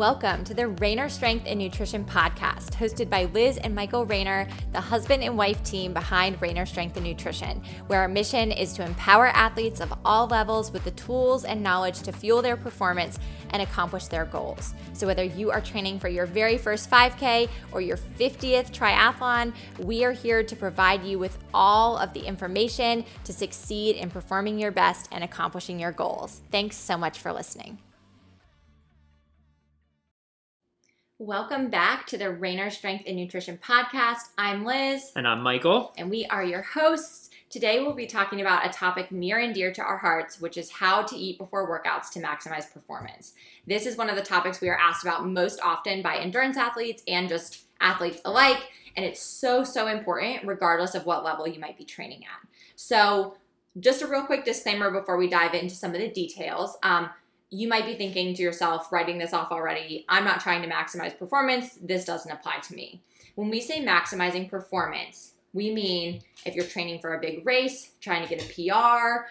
Welcome to the Raynor Strength and Nutrition podcast, hosted by Liz and Michael Raynor, the husband and wife team behind Raynor Strength and Nutrition, where our mission is to empower athletes of all levels with the tools and knowledge to fuel their performance and accomplish their goals. So whether you are training for your very first 5K or your 50th triathlon, we are here to provide you with all of the information to succeed in performing your best and accomplishing your goals. Thanks so much for listening. Welcome back to the Raynor Strength and Nutrition podcast. I'm Liz. And I'm Michael. And we are your hosts. Today we'll be talking about a topic near and dear to our hearts, which is how to eat before workouts to maximize performance. This is one of the topics we are asked about most often by endurance athletes and just athletes alike. And it's so important regardless of what level you might be training at. So just a real quick disclaimer before we dive into some of the details. You might be thinking to yourself, writing this off already, I'm not trying to maximize performance. This doesn't apply to me. When we say maximizing performance, we mean if you're training for a big race, trying to get a PR,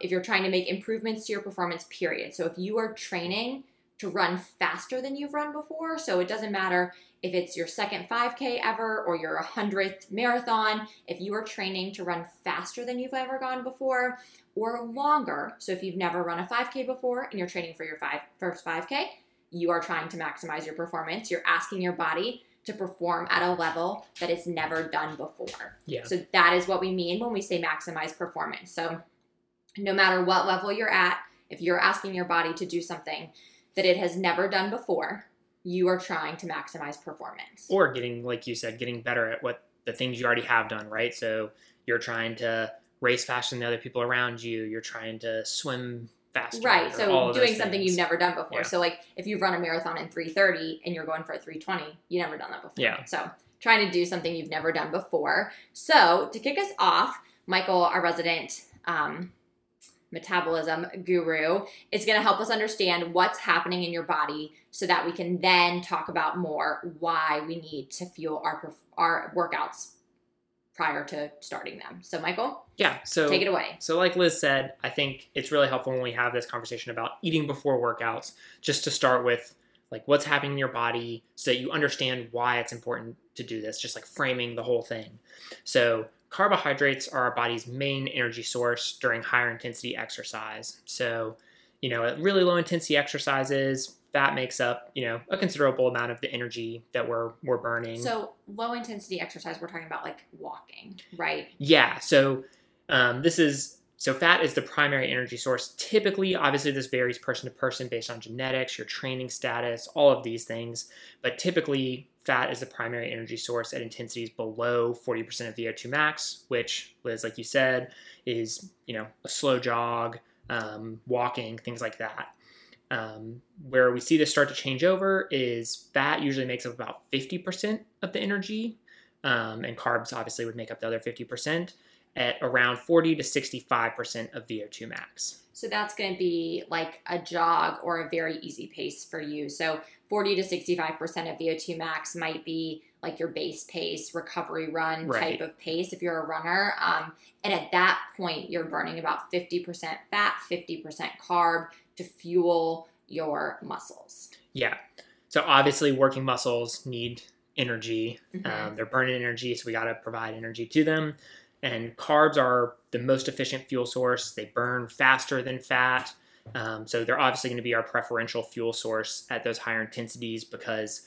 if you're trying to make improvements to your performance, period. So if you are training to run faster than you've run before, so it doesn't matter if it's your second 5K ever or your 100th marathon, if you are training to run faster than you've ever gone before or longer, so if you've never run a 5K before and you're training for your first 5K, you are trying to maximize your performance. You're asking your body to perform at a level that it's never done before. Yeah. So that is what we mean when we say maximize performance. So no matter what level you're at, if you're asking your body to do something that it has never done before, you are trying to maximize performance. Or getting, like you said, getting better at what the things you already have done, right? So you're trying to race faster than the other people around you. You're trying to swim faster. Right, so doing something you've never done before. Yeah. So like if you run a marathon in 3:30 and you're going for a 3:20, you've never done that before. Yeah. So trying to do something you've never done before. So to kick us off, Michael, our resident metabolism guru, is going to help us understand what's happening in your body so that we can then talk about more why we need to fuel our workouts prior to starting them. So Michael, so take it away. So like Liz said, I think it's really helpful when we have this conversation about eating before workouts, just to start with like what's happening in your body so that you understand why it's important to do this, just like framing the whole thing. So carbohydrates are our body's main energy source during higher intensity exercise. So, you know, at really low intensity exercises, that makes up, you know, a considerable amount of the energy that we're burning. So low intensity exercise, we're talking about like walking, right? Yeah. So fat is the primary energy source. Typically, obviously this varies person to person based on genetics, your training status, all of these things. But typically fat is the primary energy source at intensities below 40% of VO2 max, which Liz, like you said, is, you know, a slow jog, walking, things like that. Where we see this start to change over is fat usually makes up about 50% of the energy, and carbs obviously would make up the other 50% at around 40 to 65% of VO2 max. So that's going to be like a jog or a very easy pace for you. So 40 to 65% of VO2 max might be like your base pace, recovery run type of pace if you're a runner. And at that point, you're burning about 50% fat, 50% carb to fuel your muscles. Yeah. So obviously working muscles need energy. Mm-hmm. They're burning energy, so we got to provide energy to them. And carbs are the most efficient fuel source. They burn faster than fat. So they're obviously going to be our preferential fuel source at those higher intensities because,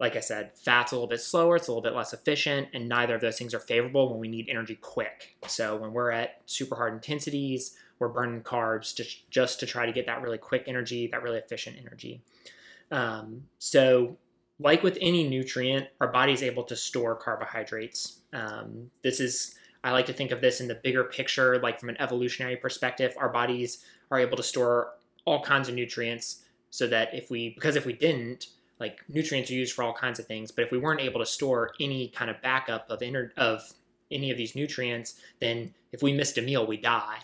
like I said, fat's a little bit slower, it's a little bit less efficient, and neither of those things are favorable when we need energy quick. So when we're at super hard intensities, we're burning carbs just to try to get that really quick energy, that really efficient energy. So like with any nutrient, our body is able to store carbohydrates. I like to think of this in the bigger picture, like from an evolutionary perspective. Our bodies are able to store all kinds of nutrients so that because if we didn't, like nutrients are used for all kinds of things, but if we weren't able to store any kind of backup of any of these nutrients, then if we missed a meal, we die.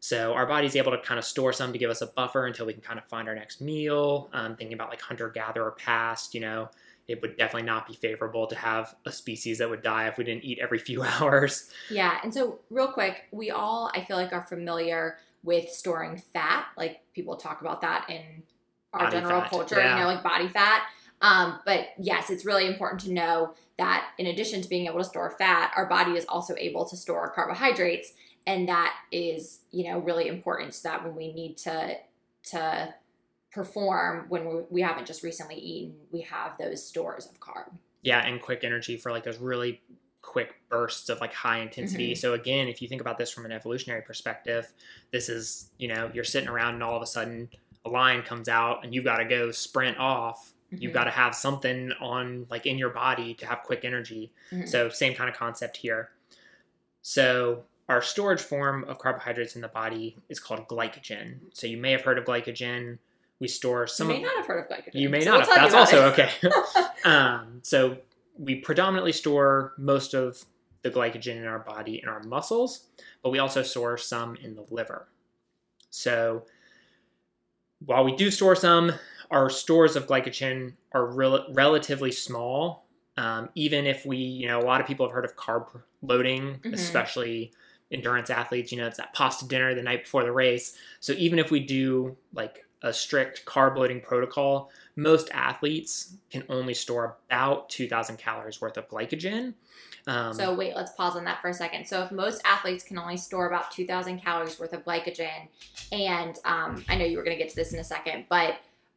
So our body's able to kind of store some to give us a buffer until we can kind of find our next meal. Thinking about like hunter-gatherer past, you know, it would definitely not be favorable to have a species that would die if we didn't eat every few hours. Yeah. And so real quick, we all, I feel like, are familiar with storing fat. Like people talk about that in our general culture, you know, like body fat. But yes, it's really important to know that in addition to being able to store fat, our body is also able to store carbohydrates. And that is, you know, really important so that when we need to perform, when we haven't just recently eaten, we have those stores of carb. Yeah. And quick energy for like those really quick bursts of like high intensity. Mm-hmm. So again, if you think about this from an evolutionary perspective, this is, you know, you're sitting around and all of a sudden a lion comes out and you've got to go sprint off. Mm-hmm. You've got to have something on like in your body to have quick energy. Mm-hmm. So same kind of concept here. So our storage form of carbohydrates in the body is called glycogen. So you may have heard of glycogen. We store some. You may not have heard of glycogen. You may not have. That's also okay. So we predominantly store most of the glycogen in our body in our muscles, but we also store some in the liver. So while we do store some, our stores of glycogen are relatively small. Even if we, you know, a lot of people have heard of carb loading, mm-hmm. especially endurance athletes, you know, it's that pasta dinner the night before the race. So even if we do like a strict carb loading protocol, most athletes can only store about 2,000 calories worth of glycogen. So wait, let's pause on that for a second. So if most athletes can only store about 2,000 calories worth of glycogen, and I know you were going to get to this in a second, but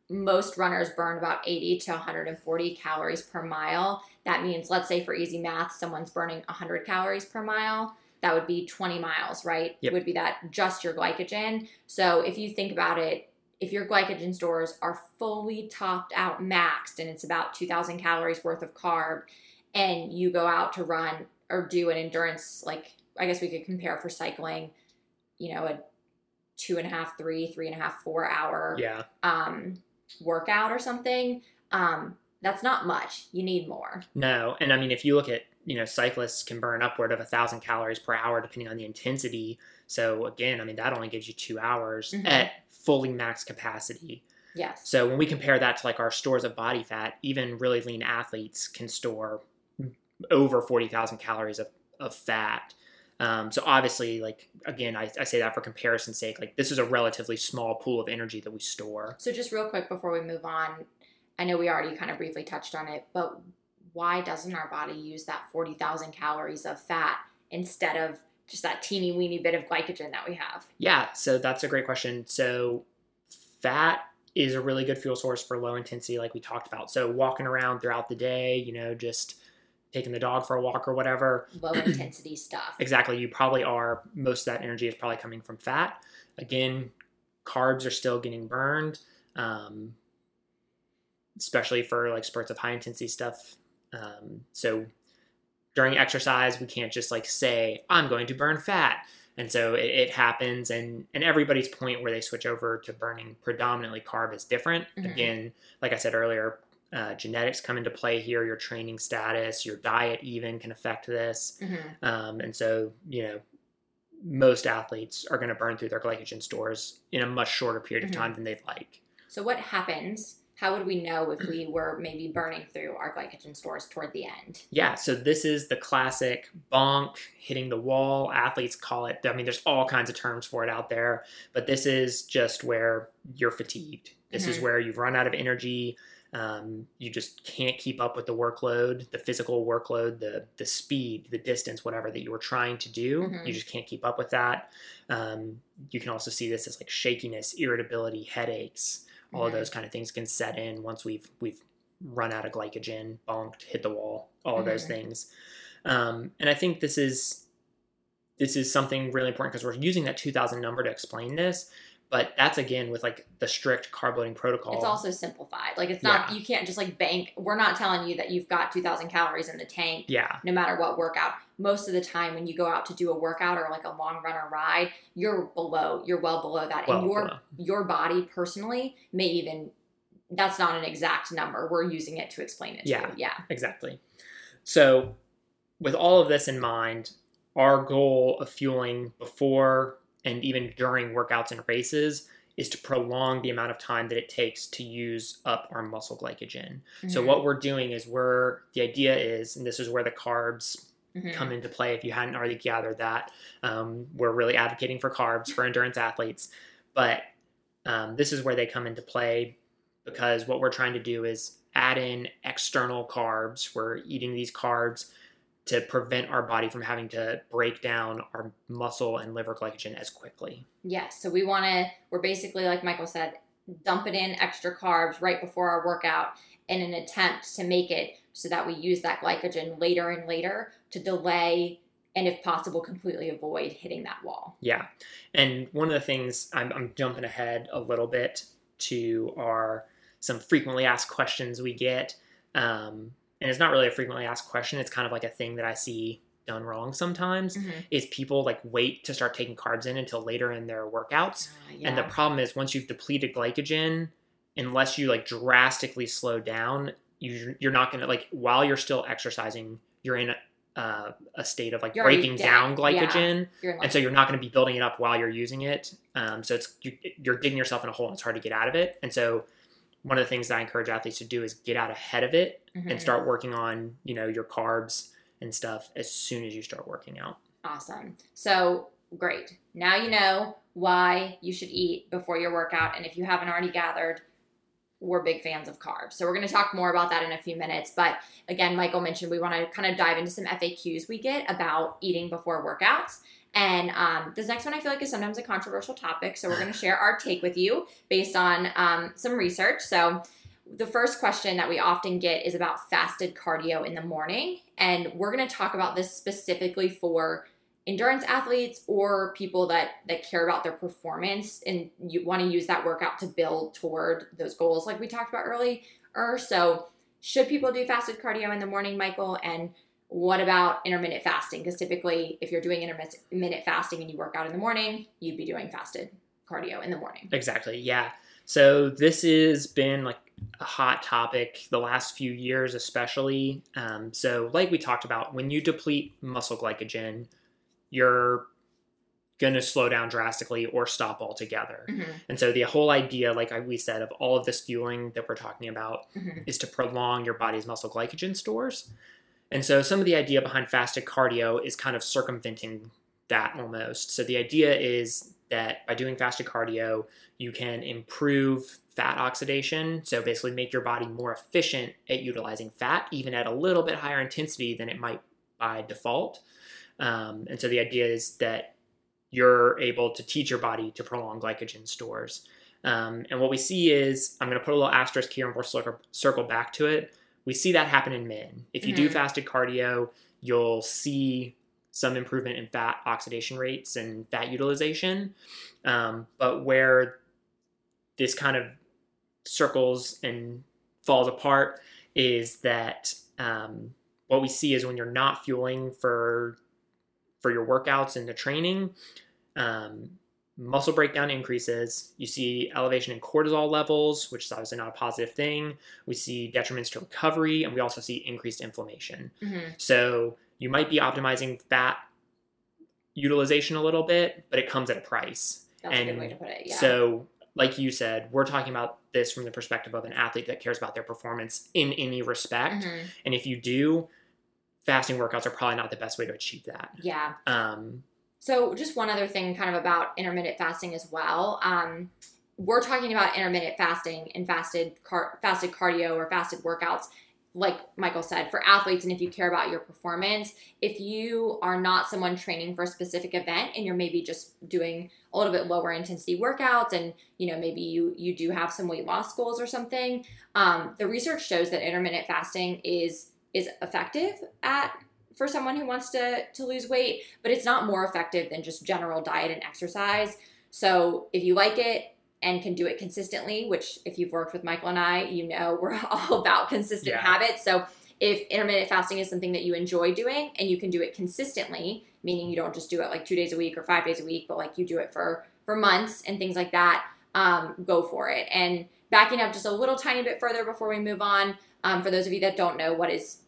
most runners burn about 80 to 140 calories per mile. That means, let's say for easy math, someone's burning 100 calories per mile. That would be 20 miles, right? Yep. Would be that just your glycogen. So if you think about it, if your glycogen stores are fully topped out, maxed, and it's about 2,000 calories worth of carb, and you go out to run or do an endurance, like I guess we could compare for cycling, you know, a 2.5, 3, 3.5, 4 hour workout or something, that's not much. You need more. No. And I mean, if you look at, you know, cyclists can burn upward of 1,000 calories per hour, depending on the intensity. So again, I mean, that only gives you 2 hours mm-hmm. at fully max capacity. Yes. So when we compare that to like our stores of body fat, even really lean athletes can store over 40,000 calories of fat. So obviously, like, again, I say that for comparison's sake, like this is a relatively small pool of energy that we store. So just real quick before we move on, I know we already kind of briefly touched on it, but why doesn't our body use that 40,000 calories of fat instead of just that teeny weeny bit of glycogen that we have? Yeah, so that's a great question. So fat is a really good fuel source for low intensity, like we talked about. So walking around throughout the day, you know, just taking the dog for a walk or whatever. Low intensity stuff. Exactly. You probably are. Most of that energy is probably coming from fat. Again, carbs are still getting burned, especially for like spurts of high intensity stuff. So during exercise, we can't just like say, I'm going to burn fat. And so it happens. And everybody's point where they switch over to burning predominantly carb is different. Mm-hmm. Again, like I said earlier, genetics come into play here, your training status, your diet even can affect this. Mm-hmm. And so, you know, most athletes are going to burn through their glycogen stores in a much shorter period mm-hmm. of time than they'd like. So what happens? How would we know if we were maybe burning through our glycogen stores toward the end? Yeah, so this is the classic bonk, hitting the wall. Athletes call it. I mean, there's all kinds of terms for it out there, but this is just where you're fatigued. This mm-hmm. is where you've run out of energy. You just can't keep up with the workload, the physical workload, the speed, the distance, whatever that you were trying to do. Mm-hmm. You just can't keep up with that. You can also see this as like shakiness, irritability, headaches, all mm-hmm. of those kind of things can set in once we've run out of glycogen, bonked, hit the wall, all mm-hmm. of those things. And I think this is something really important because we're using that 2,000 number to explain this. But that's, again, with, like, the strict carb loading protocol. It's also simplified. Like, it's not, you can't just, like, bank. We're not telling you that you've got 2,000 calories in the tank. Yeah. No matter what workout. Most of the time when you go out to do a workout or, like, a long run or ride, you're well below that. Well and your body personally may even, that's not an exact number. We're using it to explain it to you. Yeah. Exactly. So, with all of this in mind, our goal of fueling before and even during workouts and races is to prolong the amount of time that it takes to use up our muscle glycogen. Mm-hmm. So what we're doing is the idea is, and this is where the carbs mm-hmm. come into play if you hadn't already gathered that, we're really advocating for carbs for endurance athletes, but this is where they come into play because what we're trying to do is add in external carbs. We're eating these carbs to prevent our body from having to break down our muscle and liver glycogen as quickly. Yes. So we're basically, like Michael said, dumping in extra carbs right before our workout in an attempt to make it so that we use that glycogen later and later to delay and, if possible, completely avoid hitting that wall. Yeah. And one of the things, I'm jumping ahead a little bit to some frequently asked questions we get. And it's not really a frequently asked question. It's kind of like a thing that I see done wrong sometimes, mm-hmm. is people like wait to start taking carbs in until later in their workouts. Yeah. And the problem is once you've depleted glycogen, unless you like drastically slow down, you're not going to, like, while you're still exercising, you're in a state of like you're breaking down glycogen. Yeah. And so you're not going to be building it up while you're using it. So you're digging yourself in a hole and it's hard to get out of it. And so one of the things that I encourage athletes to do is get out ahead of it, mm-hmm. and start working on, your carbs and stuff as soon as you start working out. Awesome. So great. Now you know why you should eat before your workout. And if you haven't already gathered, we're big fans of carbs. So we're going to talk more about that in a few minutes. But again, Michael mentioned we want to kind of dive into some FAQs we get about eating before workouts. And this next one I feel like is sometimes a controversial topic. So we're going to share our take with you based on some research. So the first question that we often get is about fasted cardio in the morning. And we're going to talk about this specifically for endurance athletes or people that care about their performance and you want to use that workout to build toward those goals like we talked about earlier. So should people do fasted cardio in the morning, Michael? And what about intermittent fasting? Because typically if you're doing intermittent fasting and you work out in the morning, you'd be doing fasted cardio in the morning. Exactly. Yeah. So this has been like a hot topic the last few years, especially. So like we talked about, when you deplete muscle glycogen, you're going to slow down drastically or stop altogether. Mm-hmm. And so the whole idea, like we said, of all of this fueling that we're talking about, mm-hmm. is to prolong your body's muscle glycogen stores. And so some of the idea behind fasted cardio is kind of circumventing that almost. So the idea is that by doing fasted cardio, you can improve fat oxidation. So basically make your body more efficient at utilizing fat, even at a little bit higher intensity than it might by default. And so the idea is that you're able to teach your body to prolong glycogen stores. And what we see is, I'm going to put a little asterisk here and we'll circle back to it. We see that happen in men. If you mm-hmm. do fasted cardio, you'll see some improvement in fat oxidation rates and fat utilization. But where this kind of circles and falls apart is that what we see is when you're not fueling for your workouts and the training, muscle breakdown increases. You see elevation in cortisol levels, which is obviously not a positive thing. We see detriments to recovery, and we also see increased inflammation. Mm-hmm. So you might be optimizing fat utilization a little bit, but it comes at a price. That's a good way to put it, yeah. So like you said, we're talking about this from the perspective of an athlete that cares about their performance in any respect. Mm-hmm. And if you do, fasting workouts are probably not the best way to achieve that. Yeah. So just one other thing kind of about intermittent fasting as well. We're talking about intermittent fasting and fasted cardio or fasted workouts, like Michael said, for athletes. And if you care about your performance, if you are not someone training for a specific event and you're maybe just doing a little bit lower intensity workouts and, maybe you do have some weight loss goals or something, the research shows that intermittent fasting is effective for someone who wants to lose weight, but it's not more effective than just general diet and exercise. So if you like it and can do it consistently, which if you've worked with Michael and I, we're all about consistent habits. So if intermittent fasting is something that you enjoy doing and you can do it consistently, meaning you don't just do it like 2 days a week or 5 days a week, but like you do it for months and things like that, go for it. And backing up just a little tiny bit further before we move on, for those of you that don't know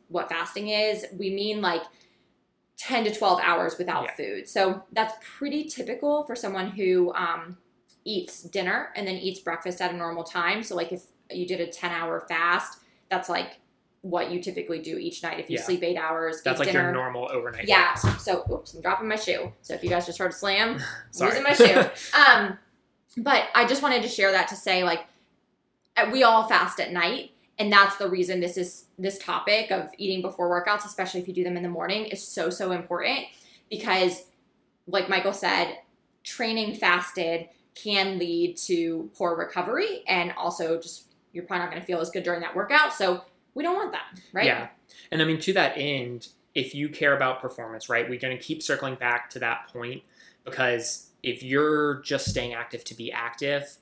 what fasting is, we mean like 10 to 12 hours without food. So that's pretty typical for someone who eats dinner and then eats breakfast at a normal time. So like if you did a 10-hour fast, that's like what you typically do each night. If you sleep 8 hours, that's like dinner, your normal overnight. Yeah. Fast. So I'm dropping my shoe. So if you guys just heard a slam, I'm losing my shoe. But I just wanted to share that to say like, we all fast at night. And that's the reason this topic of eating before workouts, especially if you do them in the morning, is so, so important, because like Michael said, training fasted can lead to poor recovery, and also just you're probably not going to feel as good during that workout. So we don't want that, right? Yeah. And I mean, to that end, if you care about performance, right, we're going to keep circling back to that point, because if you're just staying active to be active,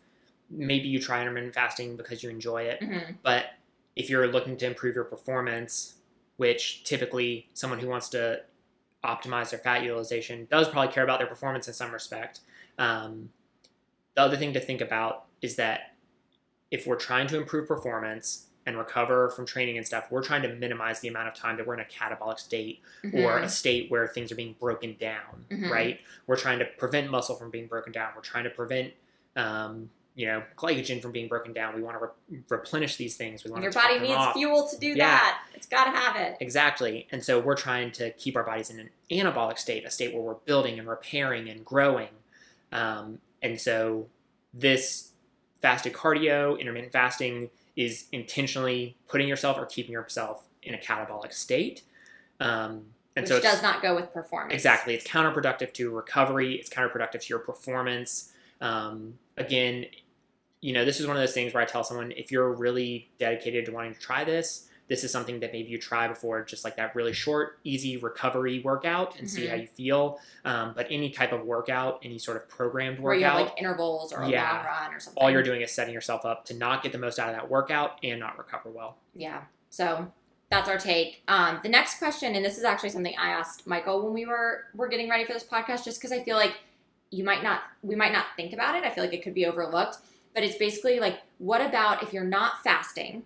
maybe you try intermittent fasting because you enjoy it. Mm-hmm. But if you're looking to improve your performance, which typically someone who wants to optimize their fat utilization does probably care about their performance in some respect. The other thing to think about is that if we're trying to improve performance and recover from training and stuff, we're trying to minimize the amount of time that we're in a catabolic state, mm-hmm. or a state where things are being broken down, mm-hmm. right? We're trying to prevent muscle from being broken down. We're trying to prevent, glycogen from being broken down. We want to replenish these things. We want your body needs fuel to do that. It's got to have it. Exactly. And so we're trying to keep our bodies in an anabolic state, a state where we're building and repairing and growing. And so this fasted cardio, intermittent fasting, is intentionally putting yourself or keeping yourself in a catabolic state. Which does not go with performance. Exactly. It's counterproductive to recovery. It's counterproductive to your performance. Again, this is one of those things where I tell someone, if you're really dedicated to wanting to try this, this is something that maybe you try before, just like that really short, easy recovery workout, and mm-hmm. see how you feel. But any type of workout, any sort of programmed workout. Where you have like intervals or a long run or something. All you're doing is setting yourself up to not get the most out of that workout and not recover well. Yeah. So that's our take. The next question, and this is actually something I asked Michael when we were getting ready for this podcast, just because I feel like we might not think about it. I feel like it could be overlooked. But it's basically like, what about if you're not fasting,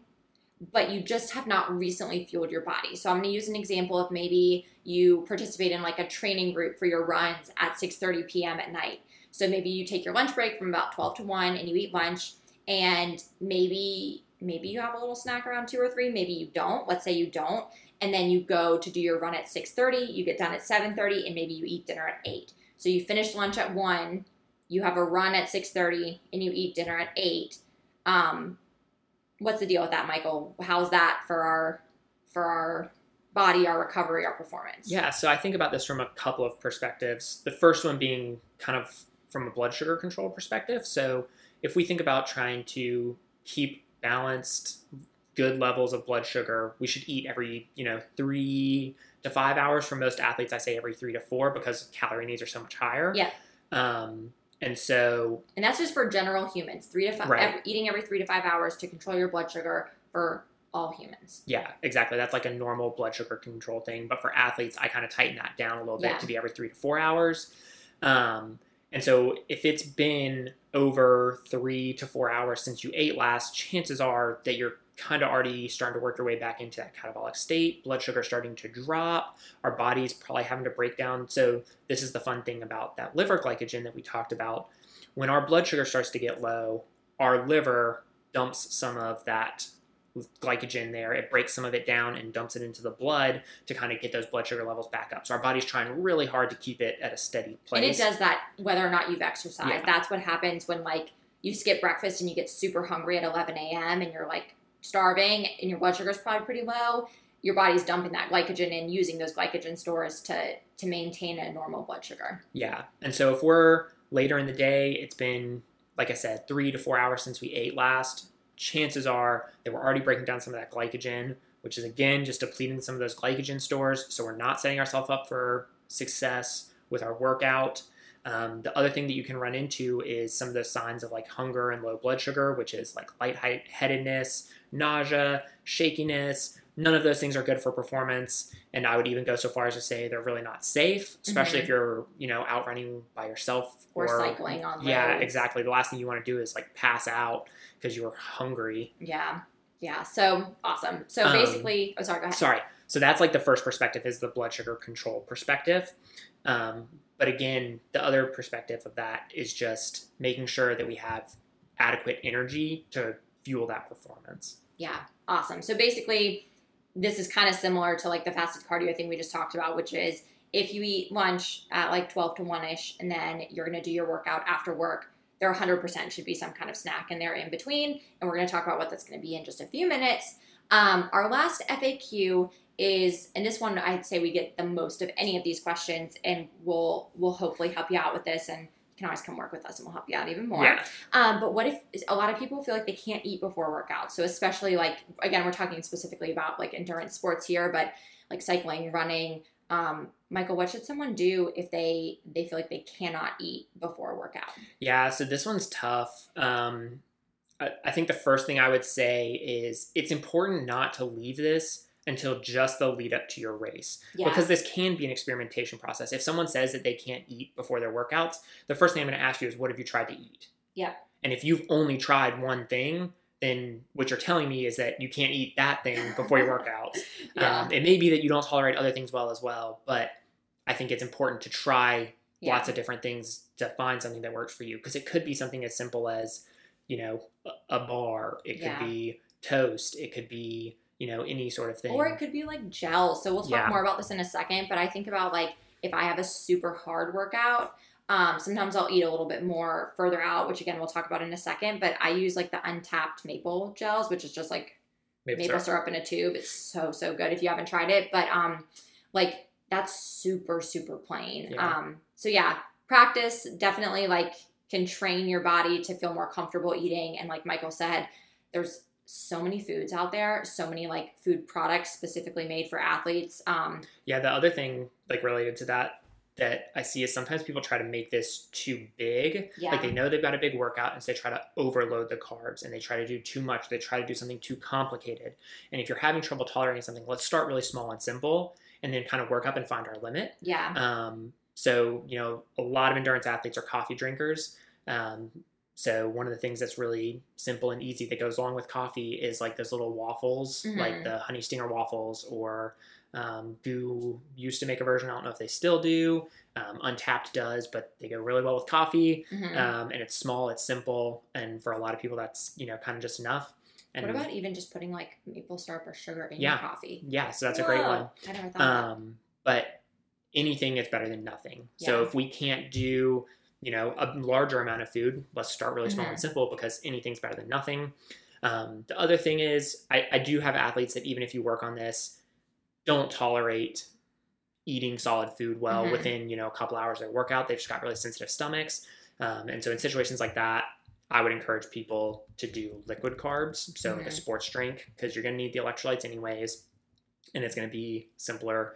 but you just have not recently fueled your body? So I'm going to use an example of maybe you participate in like a training group for your runs at 6:30 p.m. at night. So maybe you take your lunch break from about 12 to 1 and you eat lunch, and maybe you have a little snack around 2 or 3. Maybe you don't. Let's say you don't. And then you go to do your run at 6:30. You get done at 7:30, and maybe you eat dinner at 8. So you finish lunch at 1. You have a run at 6:30 and you eat dinner at 8. What's the deal with that, Michael? How's that for our body, our recovery, our performance? Yeah, so I think about this from a couple of perspectives. The first one being kind of from a blood sugar control perspective. So if we think about trying to keep balanced, good levels of blood sugar, we should eat every, 3 to 5 hours. For most athletes, I say every 3 to 4 because calorie needs are so much higher. Yeah. And that's just for general humans, 3 to 5, right. Eating every 3 to 5 hours to control your blood sugar for all humans. Yeah, exactly. That's like a normal blood sugar control thing. But for athletes, I kind of tighten that down a little bit to be every 3 to 4 hours. And so if it's been over 3 to 4 hours since you ate last, chances are that you're kind of already starting to work your way back into that catabolic state. Blood sugar starting to drop. Our body's probably having to break down. So this is the fun thing about that liver glycogen that we talked about. When our blood sugar starts to get low, our liver dumps some of that glycogen there. It breaks some of it down and dumps it into the blood to kind of get those blood sugar levels back up. So our body's trying really hard to keep it at a steady place. And it does that whether or not you've exercised. Yeah. That's what happens when you skip breakfast and you get super hungry at 11 a.m. and you're starving and your blood sugar is probably pretty low. Your body's dumping that glycogen and using those glycogen stores to maintain a normal blood sugar. Yeah. And so if we're later in the day, it's been, like I said, 3 to 4 hours since we ate last, chances are that we're already breaking down some of that glycogen, which is, again, just depleting some of those glycogen stores. So we're not setting ourselves up for success with our workout. The other thing that you can run into is some of those signs of hunger and low blood sugar, which is lightheadedness, nausea, shakiness. None of those things are good for performance. And I would even go so far as to say they're really not safe, especially mm-hmm. if you're, out running by yourself or cycling on roads. Yeah, exactly. The last thing you want to do is pass out because you were hungry. Yeah. Yeah. So awesome. So basically, go ahead. Sorry. So that's the first perspective is the blood sugar control perspective. But again, the other perspective of that is just making sure that we have adequate energy to fuel that performance. Yeah. Awesome. So basically, this is kind of similar to the fasted cardio thing we just talked about, which is if you eat lunch at 12 to 1-ish and then you're going to do your workout after work, there 100% should be some kind of snack in there in between, and we're going to talk about what that's going to be in just a few minutes. Our last FAQ is, and this one I'd say we get the most of any of these questions, and we'll hopefully help you out with this, and you can always come work with us and we'll help you out even more. Yeah. But what if a lot of people feel like they can't eat before workout? So especially like, again, we're talking specifically about like endurance sports here, but like cycling, running. Michael, what should someone do if they feel like they cannot eat before a workout? Yeah, so this one's tough. I think the first thing I would say is it's important not to leave this until just the lead up to your race. Yeah. Because this can be an experimentation process. If someone says that they can't eat before their workouts, the first thing I'm going to ask you is, what have you tried to eat? Yeah. And if you've only tried one thing, then what you're telling me is that you can't eat that thing before your workouts. Yeah. It may be that you don't tolerate other things well as well, but I think it's important to try lots of different things to find something that works for you. Because it could be something as simple as, you know, a bar. It could be toast. It could be, you know, any sort of thing. Or it could be like gel. So we'll talk more about this in a second. But I think about like if I have a super hard workout, sometimes I'll eat a little bit more further out, which again, we'll talk about in a second. But I use like the Untapped maple gels, which is just like maple syrup in a tube. It's so good if you haven't tried it. But like that's super plain. Yeah. So yeah, practice definitely like can train your body to feel more comfortable eating. And like Michael said, there's so many foods out there, so many like food products specifically made for athletes. The other thing like related to that I see is sometimes people try to make this too big. Yeah. Like they know they've got a big workout and so they try to overload the carbs and they try to do too much. They try to do something too complicated. And if you're having trouble tolerating something, let's start really small and simple and then kind of work up and find our limit. Yeah. So, you know, a lot of endurance athletes are coffee drinkers. So one of the things that's really simple and easy that goes along with coffee is like those little waffles, like the Honey Stinger waffles, or Goo used to make a version. I don't know if they still do. Untapped does, but they go really well with coffee. And it's small, it's simple. And for a lot of people, that's, you know, kind of just enough. And what about even just putting like maple syrup or sugar in your coffee? Yeah, so that's a great one. I never thought of that. But anything is better than nothing. Yeah. So if we can't do, you know, a larger amount of food, let's start really small and simple, because anything's better than nothing. The other thing is I do have athletes that even if you work on this, don't tolerate eating solid food well within, you know, a couple hours of their workout. They've just got really sensitive stomachs. And so in situations like that, I would encourage people to do liquid carbs. So like a sports drink, because you're going to need the electrolytes anyways, and it's going to be simpler.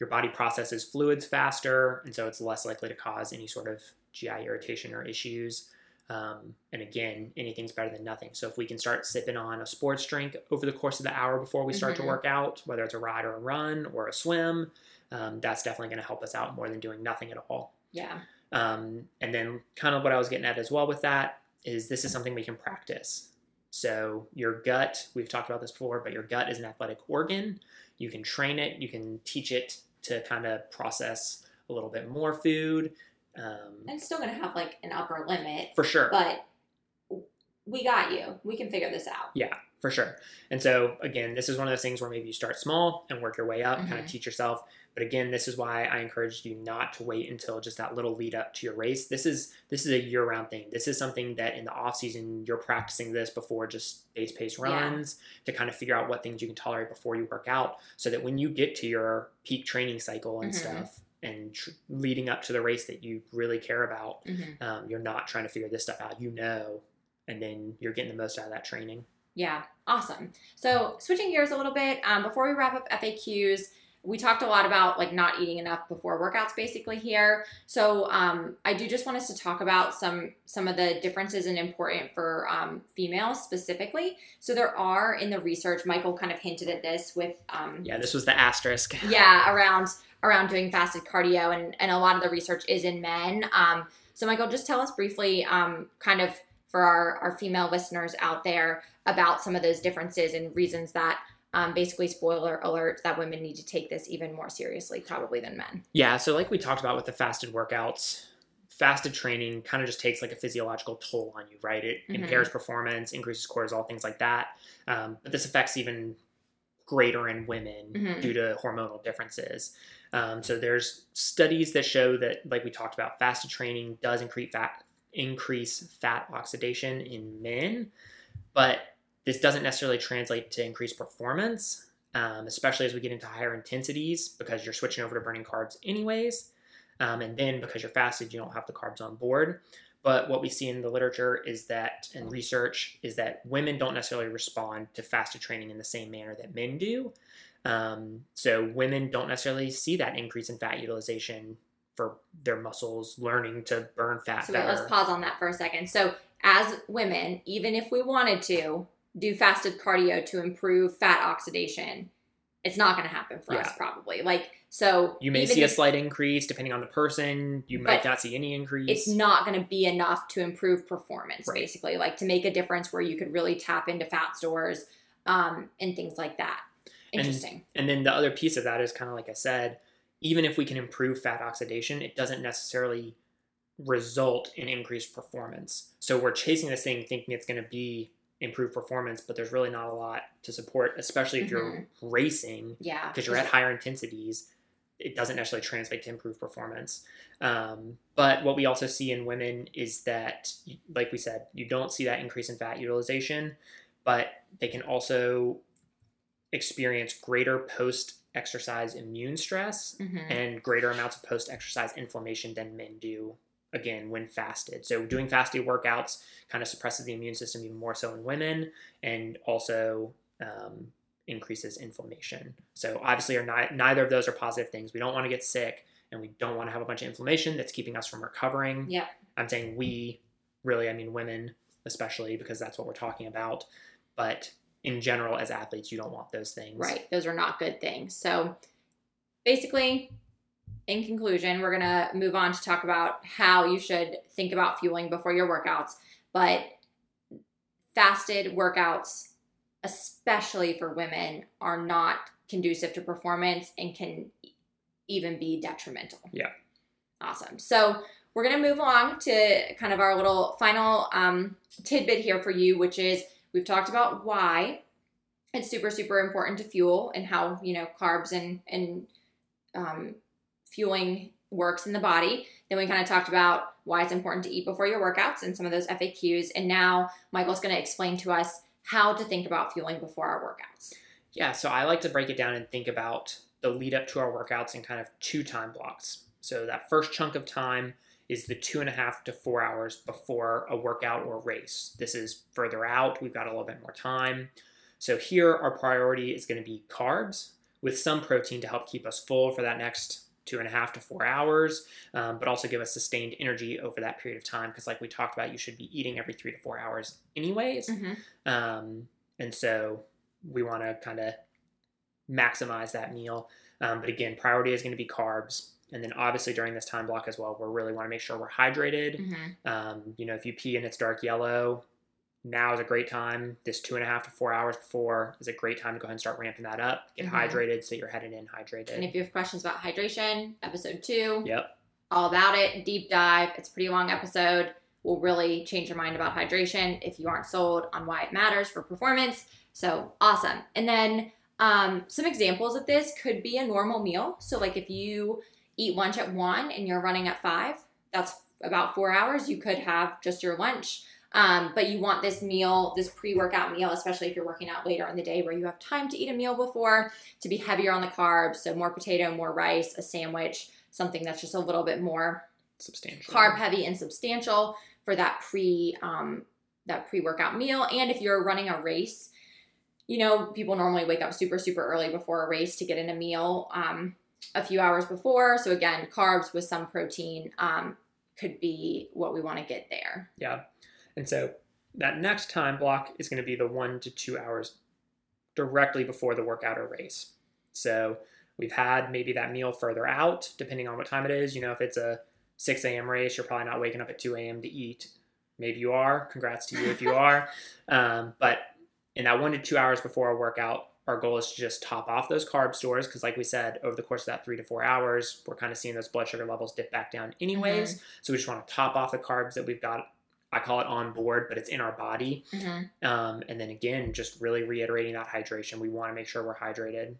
Your body processes fluids faster, and so it's less likely to cause any sort of GI irritation or issues. And again, anything's better than nothing. So if we can start sipping on a sports drink over the course of the hour before we start to work out, whether it's a ride or a run or a swim, that's definitely going to help us out more than doing nothing at all. Yeah. And then kind of what I was getting at as well with that is this is something we can practice. So your gut, we've talked about this before, but your gut is an athletic organ. You can train it. You can teach it to kind of process a little bit more food. And it's still going to have like an upper limit. For sure. But we got you. We can figure this out. Yeah, for sure. And so again, this is one of those things where maybe you start small and work your way up, kind of teach yourself. But again, this is why I encourage you not to wait until just that little lead up to your race. This is a year-round thing. This is something that in the off-season, you're practicing this before just base pace runs to kind of figure out what things you can tolerate before you work out, so that when you get to your peak training cycle and stuff, and leading up to the race that you really care about, you're not trying to figure this stuff out, you know, and then you're getting the most out of that training. Yeah. Awesome. So switching gears a little bit, before we wrap up FAQs, we talked a lot about like not eating enough before workouts basically here. So I do just want us to talk about some of the differences and important for females specifically. So there are in the research, Michael kind of hinted at this with. This was the asterisk. Yeah. Around doing fasted cardio, and a lot of the research is in men. So Michael, just tell us briefly kind of for our female listeners out there about some of those differences and reasons that basically, spoiler alert, that women need to take this even more seriously probably than men. Yeah, so like we talked about with the fasted workouts, fasted training kind of just takes like a physiological toll on you, right? It impairs performance, increases cortisol, things like that. But this affects even greater in women due to hormonal differences. So there's studies that show that, like we talked about, fasted training does increase fat increase fat oxidation in men, but this doesn't necessarily translate to increased performance, especially as we get into higher intensities, because you're switching over to burning carbs anyways. And then because you're fasted, you don't have the carbs on board. But what we see in the literature is that, and research, is that women don't necessarily respond to fasted training in the same manner that men do. So women don't necessarily see that increase in fat utilization for their muscles learning to burn fat better. So let's pause on that for a second. So as women, even if we wanted to do fasted cardio to improve fat oxidation, it's not going to happen for us probably. Like, so you may see a slight increase depending on the person. You might not see any increase. It's not going to be enough to improve performance, basically, like to make a difference where you could really tap into fat stores and things like that. Interesting. And then the other piece of that is kind of like I said, even if we can improve fat oxidation, it doesn't necessarily result in increased performance. So we're chasing this thing thinking it's going to be improve performance, but there's really not a lot to support, especially if you're racing, because you're at higher intensities. It doesn't necessarily translate to improved performance. But what we also see in women is that, like we said, you don't see that increase in fat utilization, but they can also experience greater post-exercise immune stress and greater amounts of post-exercise inflammation than men do. Again, when fasted. So doing fasted workouts kind of suppresses the immune system even more so in women, and also increases inflammation. So obviously, neither of those are positive things. We don't want to get sick, and we don't want to have a bunch of inflammation that's keeping us from recovering. Yeah, I'm saying we, really, I mean women especially, because that's what we're talking about. But in general, as athletes, you don't want those things. Right. Those are not good things. So basically, in conclusion, we're going to move on to talk about how you should think about fueling before your workouts, but fasted workouts, especially for women, are not conducive to performance and can even be detrimental. Yeah. Awesome. So we're going to move on to kind of our little final tidbit here for you, which is we've talked about why it's super, super important to fuel and how, you know, carbs and fueling works in the body. Then we kind of talked about why it's important to eat before your workouts and some of those FAQs. And now Michael's going to explain to us how to think about fueling before our workouts. Yeah. So I like to break it down and think about the lead up to our workouts in kind of two time blocks. So that first chunk of time is the 2.5 to 4 hours before a workout or race. This is further out. We've got a little bit more time. So here our priority is going to be carbs with some protein to help keep us full for that next 2.5 to 4 hours, but also give us sustained energy over that period of time. Because like we talked about, you should be eating every 3 to 4 hours anyways. And so we want to kind of maximize that meal. But again, priority is going to be carbs. And then obviously during this time block as well, we really want to make sure we're hydrated. You know, if you pee and it's dark yellow, now is a great time. This 2.5 to 4 hours before is a great time to go ahead and start ramping that up. Get hydrated so you're headed in hydrated. And if you have questions about hydration, episode 2. Yep. All about it. Deep dive. It's a pretty long episode. Will really change your mind about hydration if you aren't sold on why it matters for performance. So awesome. And then some examples of this could be a normal meal. So like if you eat lunch at 1 and you're running at 5, that's about 4 hours. You could have just your lunch. But you want this meal, this pre-workout meal, especially if you're working out later in the day where you have time to eat a meal before, to be heavier on the carbs. So more potato, more rice, a sandwich, something that's just a little bit more substantial, carb heavy and substantial for that pre-workout meal. And if you're running a race, you know, people normally wake up super, super early before a race to get in a meal a few hours before. So again, carbs with some protein could be what we want to get there. Yeah. And so that next time block is going to be the 1 to 2 hours directly before the workout or race. So we've had maybe that meal further out, depending on what time it is. You know, if it's a 6 a.m. race, you're probably not waking up at 2 a.m. to eat. Maybe you are. Congrats to you if you are. But in that 1 to 2 hours before a workout, our goal is to just top off those carb stores because, like we said, over the course of that 3 to 4 hours, we're kind of seeing those blood sugar levels dip back down anyways. So we just want to top off the carbs that we've got. I call it on board, but it's in our body. And then again, just really reiterating that hydration. We want to make sure we're hydrated.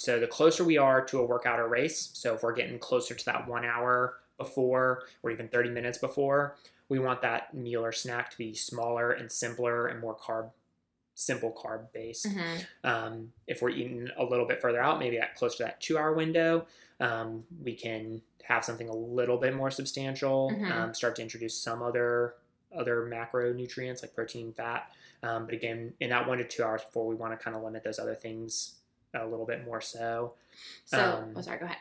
So the closer we are to a workout or race, so if we're getting closer to that 1 hour before or even 30 minutes before. We want that meal or snack to be smaller and simpler and more simple carb based. Mm-hmm. If we're eating a little bit further out, maybe at close to that 2 hour window, we can have something a little bit more substantial, mm-hmm. Start to introduce some other macronutrients like protein, fat. But again, in that 1 to 2 hours before, we want to kind of limit those other things a little bit more so. Go ahead.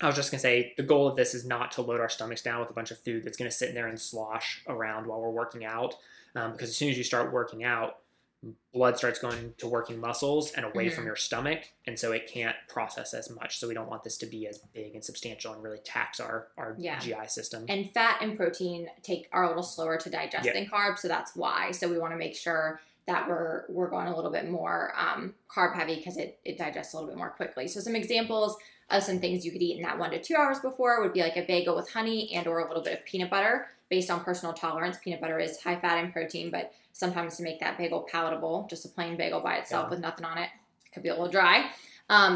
I was just going to say the goal of this is not to load our stomachs down with a bunch of food that's going to sit in there and slosh around while we're working out. Because as soon as you start working out, blood starts going to working muscles and away mm-hmm. from your stomach. And so it can't process as much. So we don't want this to be as big and substantial and really tax our GI system. And fat and protein are a little slower to digest than carbs. So that's why. So we want to make sure that we're going a little bit more carb heavy because it digests a little bit more quickly. So some examples of some things you could eat in that 1 to 2 hours before would be like a bagel with honey and or a little bit of peanut butter based on personal tolerance. Peanut butter is high fat in protein, but sometimes to make that bagel palatable, just a plain bagel by itself with nothing on it, could be a little dry.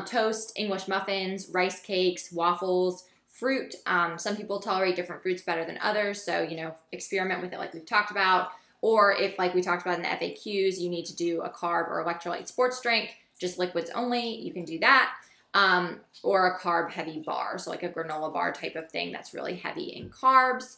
Toast, English muffins, rice cakes, waffles, fruit. Some people tolerate different fruits better than others. So, experiment with it like we've talked about. Or if, like we talked about in the FAQs, you need to do a carb or electrolyte sports drink, just liquids only, you can do that. Or a carb-heavy bar, so like a granola bar type of thing that's really heavy in carbs.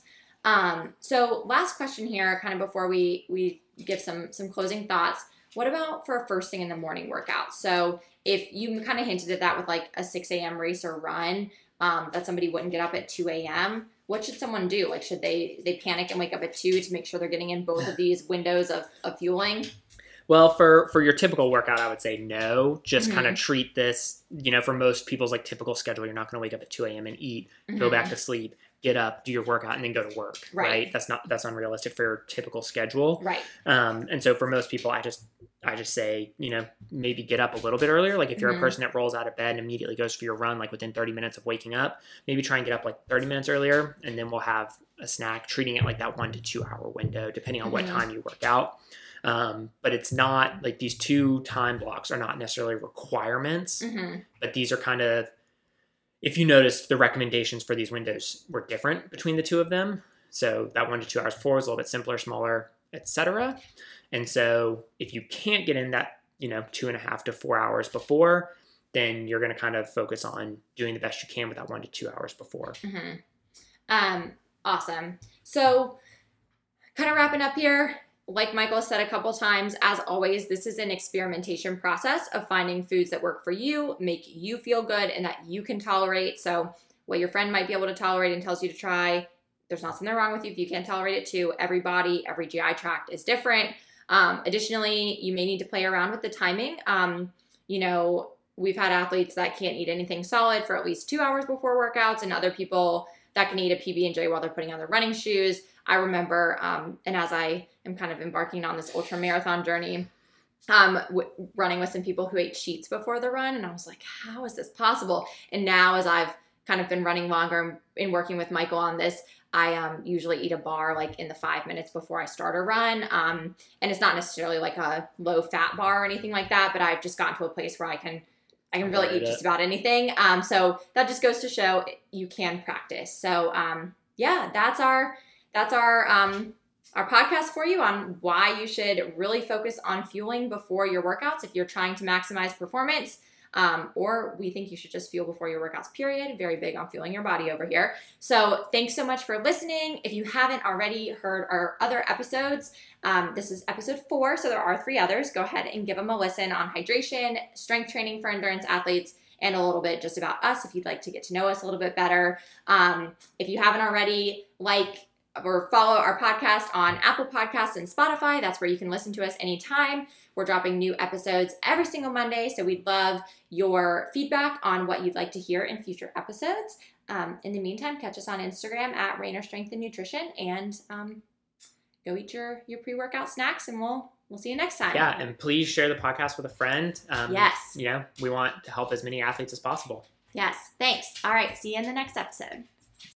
So last question here, kind of before we give some closing thoughts. What about for a first thing in the morning workout? So if you kind of hinted at that with like a 6 a.m. race or run, that somebody wouldn't get up at 2 a.m., what should someone do? Like, should they panic and wake up at 2 to make sure they're getting in both of these windows of fueling? Well, for your typical workout, I would say no. Just mm-hmm. kind of treat this, for most people's like typical schedule, you're not going to wake up at 2 a.m. and eat, mm-hmm. go back to sleep, get up, do your workout, and then go to work. Right? That's unrealistic for your typical schedule. Right. And so for most people, I just say, maybe get up a little bit earlier. Like if you're mm-hmm. a person that rolls out of bed and immediately goes for your run, like within 30 minutes of waking up, maybe try and get up like 30 minutes earlier, and then we'll have a snack, treating it like that 1 to 2 hour window, depending on mm-hmm. what time you work out. But it's not like these two time blocks are not necessarily requirements, mm-hmm. but these are kind of, if you notice, the recommendations for these windows were different between the two of them. So that 1 to 2 hours before is a little bit simpler, smaller, etc. And so if you can't get in that, 2.5 to 4 hours before, then you're going to kind of focus on doing the best you can with that 1 to 2 hours before. Mm-hmm. Awesome. So kind of wrapping up here. Like Michael said a couple times, as always, this is an experimentation process of finding foods that work for you, make you feel good, and that you can tolerate. So what your friend might be able to tolerate and tells you to try, there's not something wrong with you if you can't tolerate it too. Every body, every GI tract is different. Additionally, you may need to play around with the timing. We've had athletes that can't eat anything solid for at least 2 hours before workouts, and other people that can eat a PB&J while they're putting on their running shoes. I remember, and as I am kind of embarking on this ultra marathon journey, running with some people who ate sheets before the run. And I was like, how is this possible? And now as I've kind of been running longer and working with Michael on this, I usually eat a bar like in the 5 minutes before I start a run. And it's not necessarily like a low fat bar or anything like that, but I've just gotten to a place where I can really eat just about anything. So that just goes to show you can practice. So that's our podcast for you on why you should really focus on fueling before your workouts if you're trying to maximize performance, or we think you should just fuel before your workouts, period. Very big on fueling your body over here. So thanks so much for listening. If you haven't already heard our other episodes, this is episode 4, so there are 3 others. Go ahead and give them a listen on hydration, strength training for endurance athletes, and a little bit just about us if you'd like to get to know us a little bit better. If you haven't already, like or follow our podcast on Apple Podcasts and Spotify. That's where you can listen to us anytime. We're dropping new episodes every single Monday, so we'd love your feedback on what you'd like to hear in future episodes. In the meantime, catch us on Instagram at Raynor Strength and Nutrition, and go eat your pre-workout snacks, and we'll see you next time. Yeah, and please share the podcast with a friend. Yes. We want to help as many athletes as possible. Yes, thanks. All right, see you in the next episode.